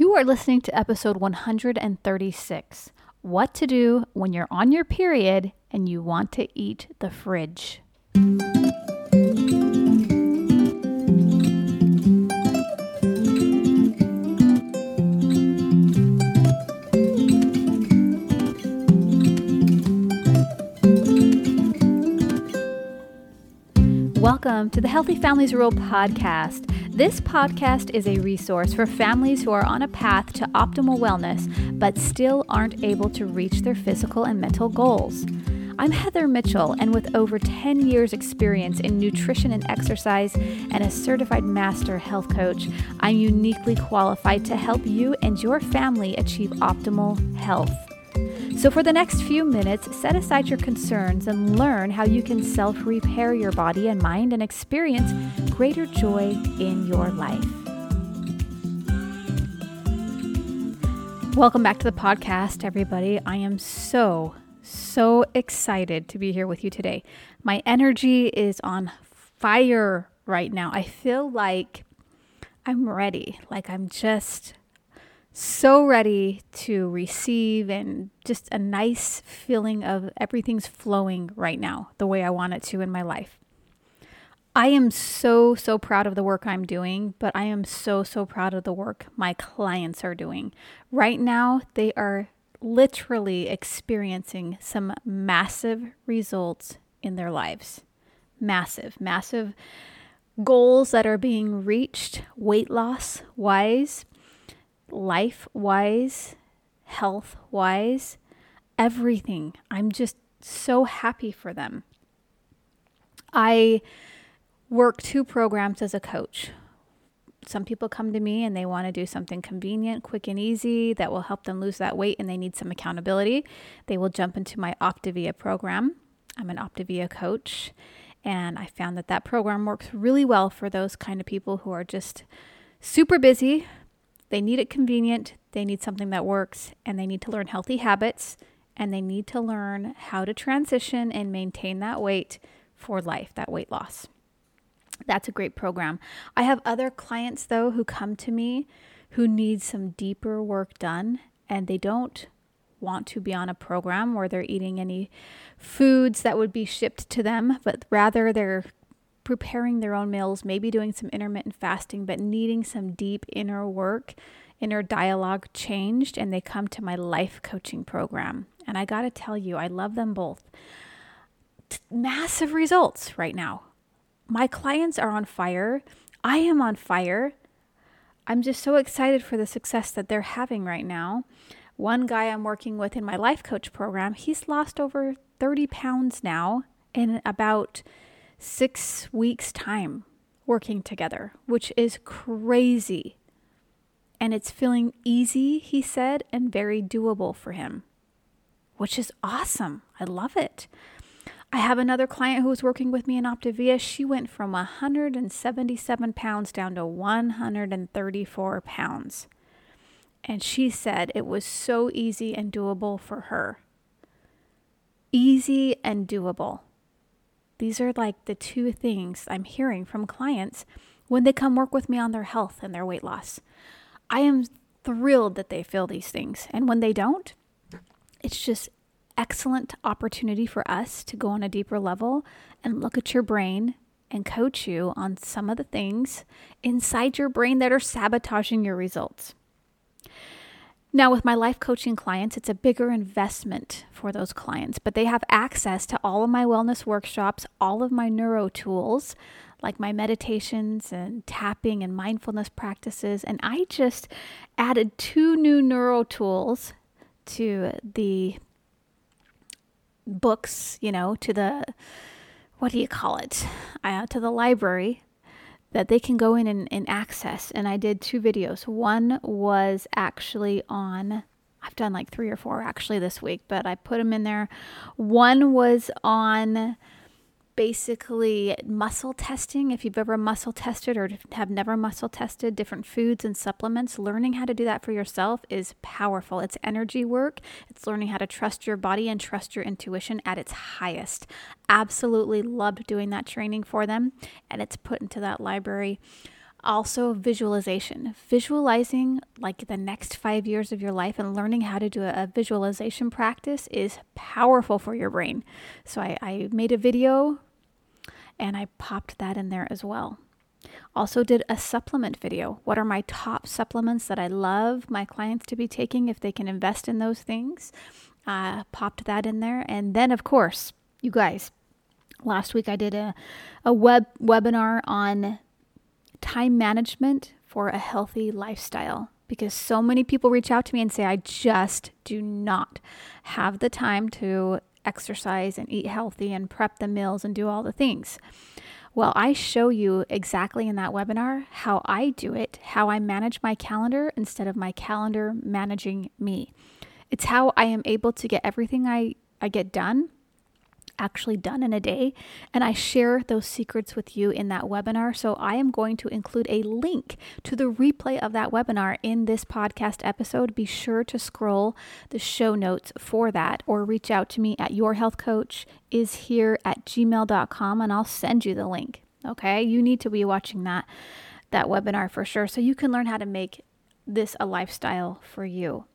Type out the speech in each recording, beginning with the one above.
You are listening to episode 136, What to Do When You're on Your Period and You Want to Eat the Fridge. Welcome to the Healthy Families Rule podcast. This podcast is a resource for families who are on a path to optimal wellness but still aren't able to reach their physical and mental goals. I'm Heather Mitchell, and with over 10 years experience in nutrition and exercise and a certified master health coach, I'm uniquely qualified to help you and your family achieve optimal health. So for the next few minutes, set aside your concerns and learn how you can self-repair your body and mind and experience greater joy in your life. Welcome back to the podcast, everybody. I am so excited to be here with you today. My energy is on fire right now. I feel like I'm ready, like I'm just so ready to receive, and just a nice feeling of everything's flowing right now the way I want it to in my life. I am so proud of the work I'm doing, but I am so proud of the work my clients are doing. Right now, they are literally experiencing some massive results in their lives. Massive goals that are being reached, weight loss wise, life-wise, health-wise, everything. I'm just so happy for them. I work two programs as a coach. Some people come to me and they want to do something convenient, quick and easy that will help them lose that weight, and they need some accountability. They will jump into my Optavia program. I'm an Optavia coach, and I found that that program works really well for those kind of people who are just super busy. They need it convenient, they need something that works, and they need to learn healthy habits, and they need to learn how to transition and maintain that weight for life, that weight loss. That's a great program. I have other clients, though, who come to me who need some deeper work done, and they don't want to be on a program where they're eating any foods that would be shipped to them, but rather they're preparing their own meals, maybe doing some intermittent fasting, but needing some deep inner work, inner dialogue changed, and they come to my life coaching program. And I got to tell you, I love them both. Massive results right now. My clients are on fire. I am on fire. I'm just so excited for the success that they're having right now. One guy I'm working with in my life coach program, he's lost over 30 pounds now in about 6 weeks' time working together, which is crazy. And it's feeling easy, he said, and very doable for him, which is awesome. I love it. I have another client who was working with me in Optavia. She went from 177 pounds down to 134 pounds. And she said it was so easy and doable for her. Easy and doable. These are like the two things I'm hearing from clients when they come work with me on their health and their weight loss. I am thrilled that they feel these things. And when they don't, it's just excellent opportunity for us to go on a deeper level and look at your brain and coach you on some of the things inside your brain that are sabotaging your results. Now, with my life coaching clients, it's a bigger investment for those clients, but they have access to all of my wellness workshops, all of my neuro tools, like my meditations and tapping and mindfulness practices. And I just added 2 new neuro tools to the books, to the, to the library that they can go in and access. And I did 2 videos. One was actually on, I've done like 3 or 4 actually this week, but I put them in there. One was on basically muscle testing. If you've ever muscle tested or have never muscle tested different foods and supplements, learning how to do that for yourself is powerful. It's energy work. It's learning how to trust your body and trust your intuition at its highest. Absolutely loved doing that training for them, and it's put into that library. Also visualization, visualizing like the next 5 years of your life and learning how to do a visualization practice is powerful for your brain. So I made a video and I popped that in there as well. Also did a supplement video. What are my top supplements that I love my clients to be taking if they can invest in those things? Popped that in there. And then of course, you guys, last week I did a webinar on time management for a healthy lifestyle, because so many people reach out to me and say, I just do not have the time to exercise and eat healthy and prep the meals and do all the things. Well, I show you exactly in that webinar how I do it, how I manage my calendar instead of my calendar managing me. It's how I am able to get everything I get done actually done in a day, and I share those secrets with you in that webinar. So I am going to include a link to the replay of that webinar in this podcast episode. Be sure to scroll the show notes for that, or reach out to me at yourhealthcoachishere@gmail.com and I'll send you the link. Okay, you need to be watching that webinar for sure, so you can learn how to make this a lifestyle for you.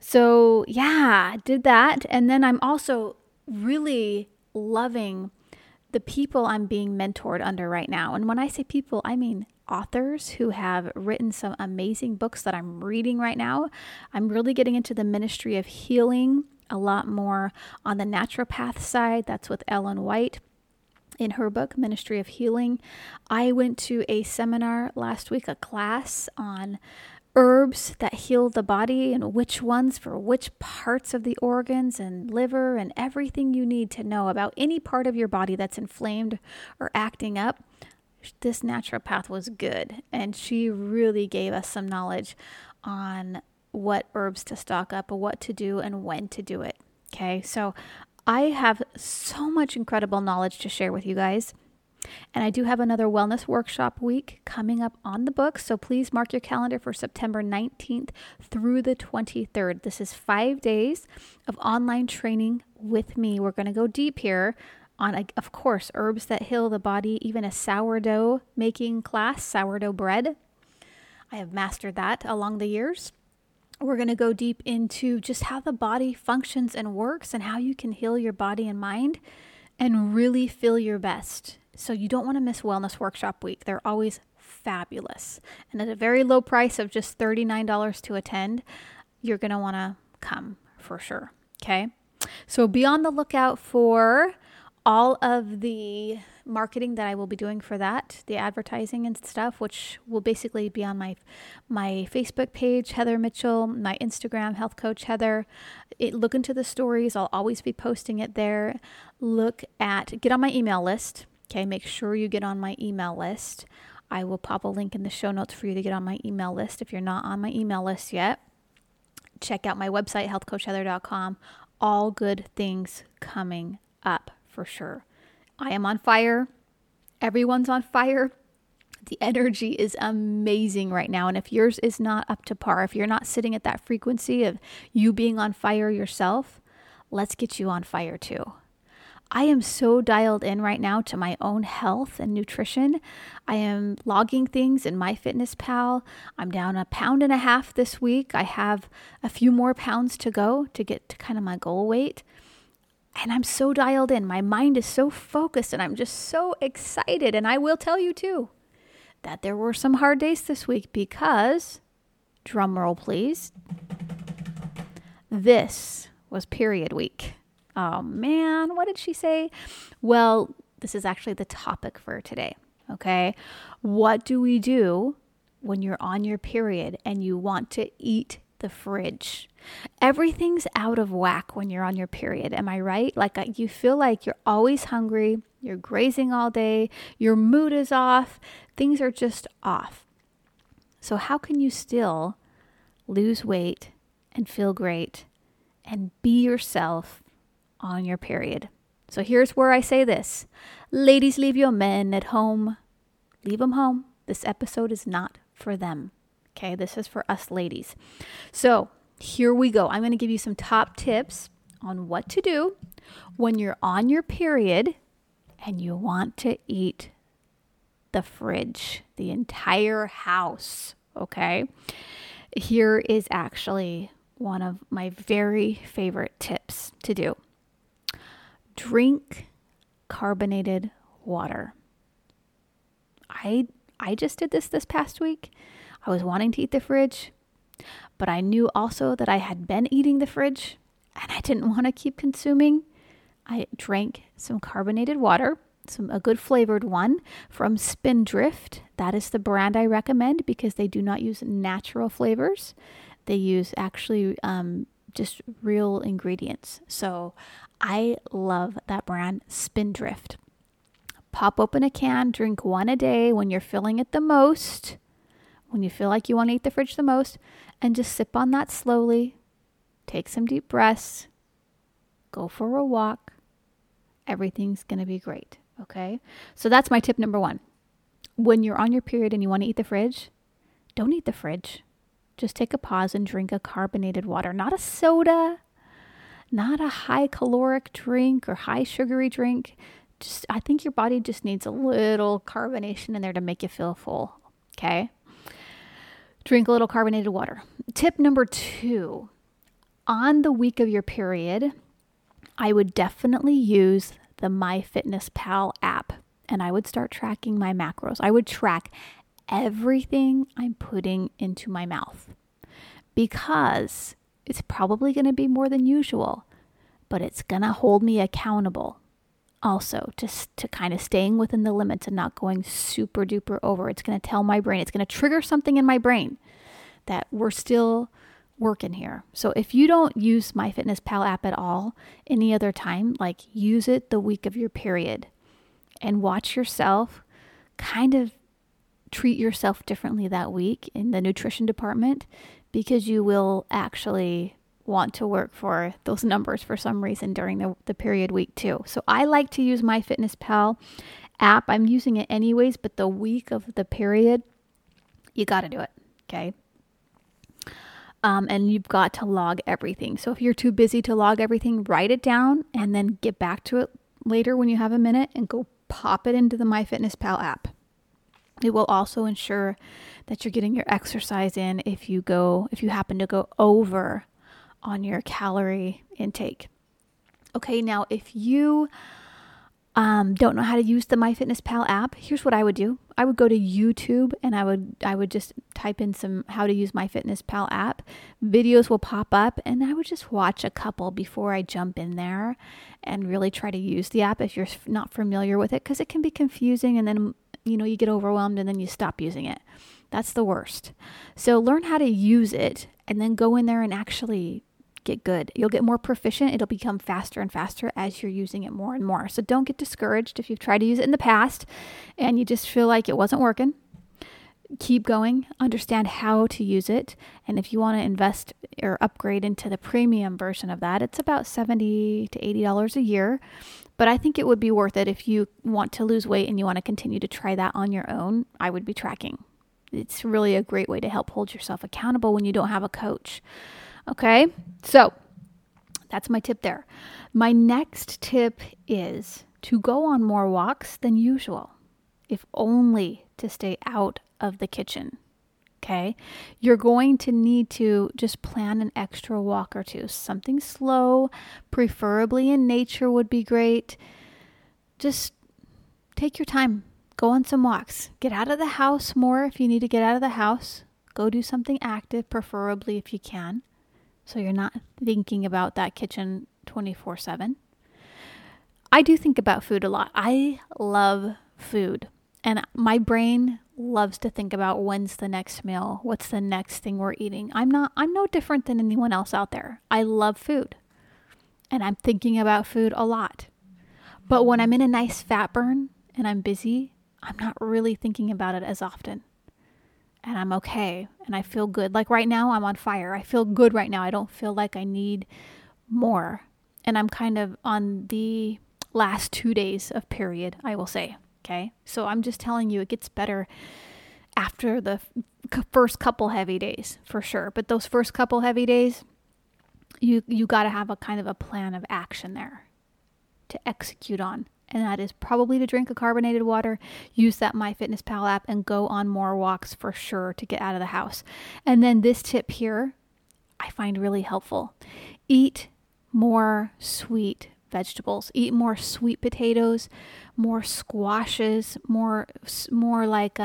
So yeah, did that, and then I'm also really loving the people I'm being mentored under right now. And when I say people, I mean authors who have written some amazing books that I'm reading right now. I'm really getting into the Ministry of Healing a lot more on the naturopath side. That's with Ellen White in her book, Ministry of Healing. I went to a seminar last week, a class on herbs that heal the body and which ones for which parts of the organs and liver and everything you need to know about any part of your body that's inflamed or acting up. This naturopath was good, and she really gave us some knowledge on what herbs to stock up, what to do, and when to do it. Okay, so I have so much incredible knowledge to share with you guys. And I do have another wellness workshop week coming up on the books, so please mark your calendar for September 19th through the 23rd. This is 5 days of online training with me. We're going to go deep here on, of course, herbs that heal the body, even a sourdough making class, sourdough bread. I have mastered that along the years. We're going to go deep into just how the body functions and works and how you can heal your body and mind and really feel your best. So you don't want to miss Wellness Workshop Week. They're always fabulous. And at a very low price of just $39 to attend, you're going to want to come for sure. Okay. So be on the lookout for all of the marketing that I will be doing for that, the advertising and stuff, which will basically be on my Facebook page, Heather Mitchell, my Instagram, Health Coach Heather. Look into the stories. I'll always be posting it there. Get on my email list. Okay, make sure you get on my email list. I will pop a link in the show notes for you to get on my email list if you're not on my email list yet. Check out my website, healthcoachheather.com. All good things coming up for sure. I am on fire. Everyone's on fire. The energy is amazing right now. And if yours is not up to par, if you're not sitting at that frequency of you being on fire yourself, let's get you on fire too. I am so dialed in right now to my own health and nutrition. I am logging things in MyFitnessPal. I'm down 1.5 pounds this week. I have a few more pounds to go to get to kind of my goal weight. And I'm so dialed in. My mind is so focused and I'm just so excited. And I will tell you too that there were some hard days this week because, drumroll please, this was period week. Oh man, what did she say? Well, this is actually the topic for today, okay? What do we do when you're on your period and you want to eat the fridge? Everything's out of whack when you're on your period, am I right? Like you feel like you're always hungry, you're grazing all day, your mood is off, things are just off. So how can you still lose weight and feel great and be yourself on your period? So here's where I say this. Ladies, leave your men at home. Leave them home. This episode is not for them. Okay, this is for us ladies. So here we go. I'm going to give you some top tips on what to do when you're on your period and you want to eat the fridge, the entire house, okay? Here is actually one of my very favorite tips to do. Drink carbonated water. I just did this past week. I was wanting to eat the fridge, but I knew also that I had been eating the fridge and I didn't want to keep consuming. I drank some carbonated water, a good flavored one from Spindrift. That is the brand I recommend because they do not use natural flavors. They use actually just real ingredients. So I love that brand, Spindrift. Pop open a can, drink one a day when you're feeling it the most, when you feel like you want to eat the fridge the most, and just sip on that slowly. Take some deep breaths. Go for a walk. Everything's going to be great, okay? So that's my tip number one. When you're on your period and you want to eat the fridge, don't eat the fridge. Just take a pause and drink a carbonated water, not a soda, not a high caloric drink or high sugary drink. Just, I think your body just needs a little carbonation in there to make you feel full, okay? Drink a little carbonated water. Tip number two, on the week of your period, I would definitely use the MyFitnessPal app and I would start tracking my macros. I would track everything I'm putting into my mouth because it's probably going to be more than usual, but it's going to hold me accountable also just to kind of staying within the limits and not going super duper over. It's going to tell my brain, it's going to trigger something in my brain that we're still working here. So if you don't use MyFitnessPal app at all any other time, like use it the week of your period and watch yourself kind of treat yourself differently that week in the nutrition department because you will actually want to work for those numbers for some reason during the period week too. So I like to use MyFitnessPal app. I'm using it anyways, but the week of the period, you got to do it. Okay. And you've got to log everything. So if you're too busy to log everything, write it down and then get back to it later when you have a minute and go pop it into the MyFitnessPal app. It will also ensure that you're getting your exercise in if you happen to go over on your calorie intake. Okay, now if you don't know how to use the MyFitnessPal app, here's what I would do. I would go to YouTube and I would just type in some how to use MyFitnessPal app. Videos will pop up and I would just watch a couple before I jump in there and really try to use the app if you're not familiar with it because it can be confusing and then you get overwhelmed and then you stop using it. That's the worst. So learn how to use it and then go in there and actually get good. You'll get more proficient. It'll become faster and faster as you're using it more and more. So don't get discouraged if you've tried to use it in the past and you just feel like it wasn't working. Keep going. Understand how to use it. And if you want to invest or upgrade into the premium version of that, it's about $70 to $80 a year. But I think it would be worth it if you want to lose weight and you want to continue to try that on your own. I would be tracking. It's really a great way to help hold yourself accountable when you don't have a coach. Okay, so that's my tip there. My next tip is to go on more walks than usual, if only to stay out of the kitchen. Okay, you're going to need to just plan an extra walk or two. Something slow, preferably in nature would be great. Just take your time. Go on some walks. Get out of the house more if you need to get out of the house. Go do something active, preferably if you can. So you're not thinking about that kitchen 24/7. I do think about food a lot. I love food. And my brain loves to think about when's the next meal, what's the next thing we're eating. I'm no different than anyone else out there. I love food. And I'm thinking about food a lot. But when I'm in a nice fat burn and I'm busy, I'm not really thinking about it as often. And I'm okay. And I feel good. Like right now, I'm on fire. I feel good right now. I don't feel like I need more. And I'm kind of on the last 2 days of period, I will say. Okay. So I'm just telling you, it gets better after the first couple heavy days for sure. But those first couple heavy days, you got to have a kind of a plan of action there to execute on and that is probably to drink a carbonated water, use that MyFitnessPal app, and go on more walks for sure to get out of the house. And then this tip here, I find really helpful. Eat more sweet vegetables. Eat more sweet potatoes, more squashes, more like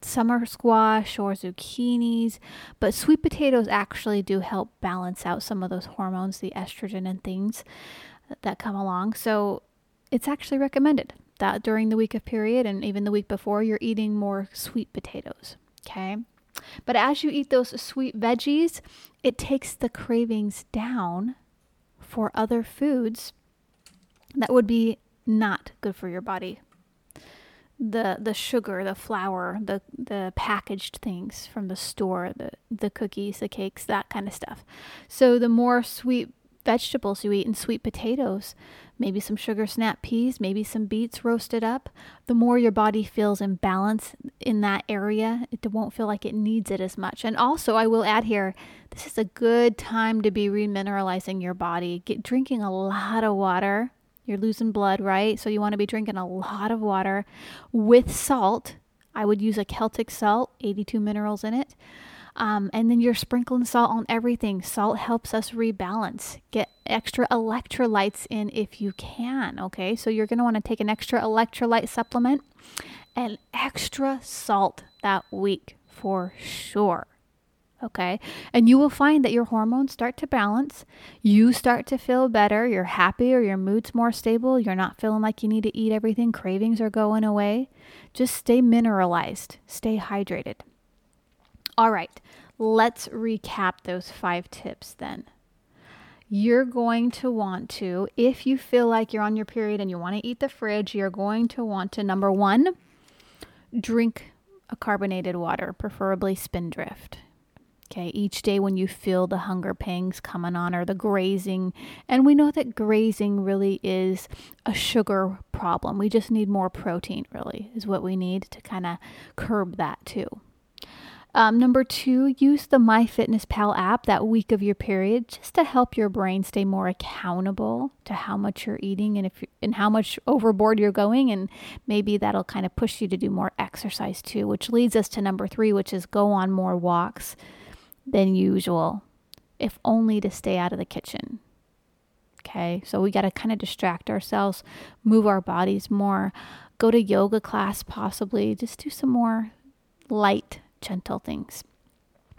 summer squash or zucchinis. But sweet potatoes actually do help balance out some of those hormones, the estrogen and things that come along. So it's actually recommended that during the week of period and even the week before, you're eating more sweet potatoes. Okay. But as you eat those sweet veggies, it takes the cravings down for other foods that would be not good for your body. The sugar, the flour, the packaged things from the store, the cookies, the cakes, that kind of stuff. So the more sweet vegetables you eat and sweet potatoes, maybe some sugar snap peas, maybe some beets roasted up, the more your body feels in balance in that area, it won't feel like it needs it as much. And also I will add here, this is a good time to be remineralizing your body. Drinking a lot of water. You're losing blood, right? So you want to be drinking a lot of water with salt. I would use a Celtic salt, 82 minerals in it. And then you're sprinkling salt on everything. Salt helps us rebalance. Get extra electrolytes in if you can, okay? So you're going to want to take an extra electrolyte supplement and extra salt that week for sure. Okay. And you will find that your hormones start to balance. You start to feel better. You're happier. Your mood's more stable. You're not feeling like you need to eat everything. Cravings are going away. Just stay mineralized. Stay hydrated. All right. Let's recap those 5 tips then. You're going to want to, if you feel like you're on your period and you want to eat the fridge, you're going to want to, number 1, drink a carbonated water, preferably Spindrift. Okay, each day when you feel the hunger pangs coming on or the grazing, and we know that grazing really is a sugar problem. We just need more protein, really, is what we need to kind of curb that too. Number 2, use the MyFitnessPal app that week of your period just to help your brain stay more accountable to how much you're eating and how much overboard you're going. And maybe that'll kind of push you to do more exercise too, which leads us to number 3, which is go on more walks than usual, if only to stay out of the kitchen. Okay, so we got to kind of distract ourselves, move our bodies more, go to yoga class possibly, just do some more light, gentle things.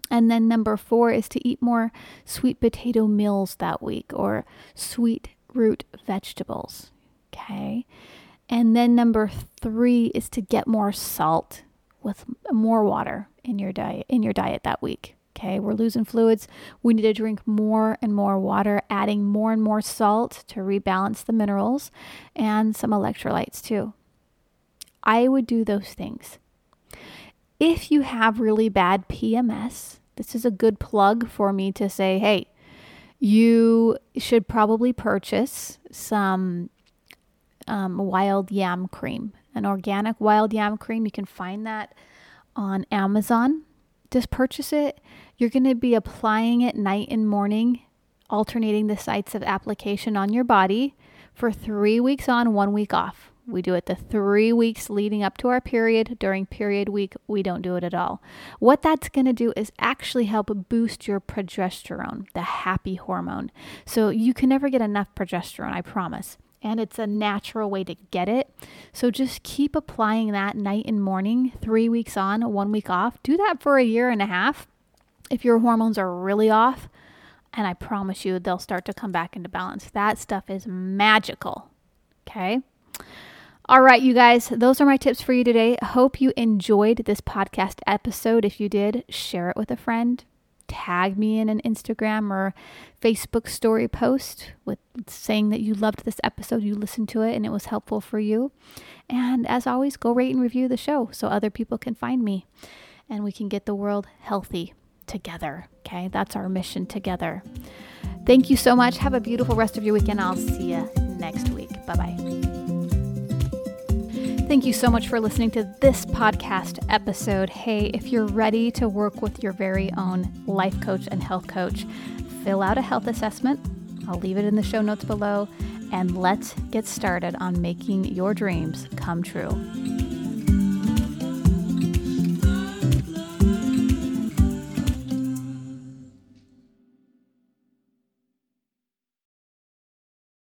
And then number 4 is to eat more sweet potato meals that week or sweet root vegetables. Okay, and then number 3 is to get more salt with more water in your diet that week. Okay, we're losing fluids. We need to drink more and more water, adding more and more salt to rebalance the minerals and some electrolytes too. I would do those things. If you have really bad PMS, this is a good plug for me to say, hey, you should probably purchase some wild yam cream, an organic wild yam cream. You can find that on Amazon. Just purchase it. You're going to be applying it night and morning, alternating the sites of application on your body for 3 weeks on, 1 week off. We do it the 3 weeks leading up to our period. During period week, we don't do it at all. What that's going to do is actually help boost your progesterone, the happy hormone. So you can never get enough progesterone, I promise. And it's a natural way to get it. So just keep applying that night and morning, 3 weeks on, 1 week off. Do that for a year and a half if your hormones are really off. And I promise you, they'll start to come back into balance. That stuff is magical. Okay? All right, you guys, those are my tips for you today. Hope you enjoyed this podcast episode. If you did, share it with a friend. Tag me in an Instagram or Facebook story post with saying that you loved this episode, you listened to it, and it was helpful for you. And as always, go rate and review the show so other people can find me and we can get the world healthy together. Okay, that's our mission together. Thank you so much. Have a beautiful rest of your weekend. I'll see you next week. Bye-bye. Thank you so much for listening to this podcast episode. Hey, if you're ready to work with your very own life coach and health coach, fill out a health assessment. I'll leave it in the show notes below and let's get started on making your dreams come true.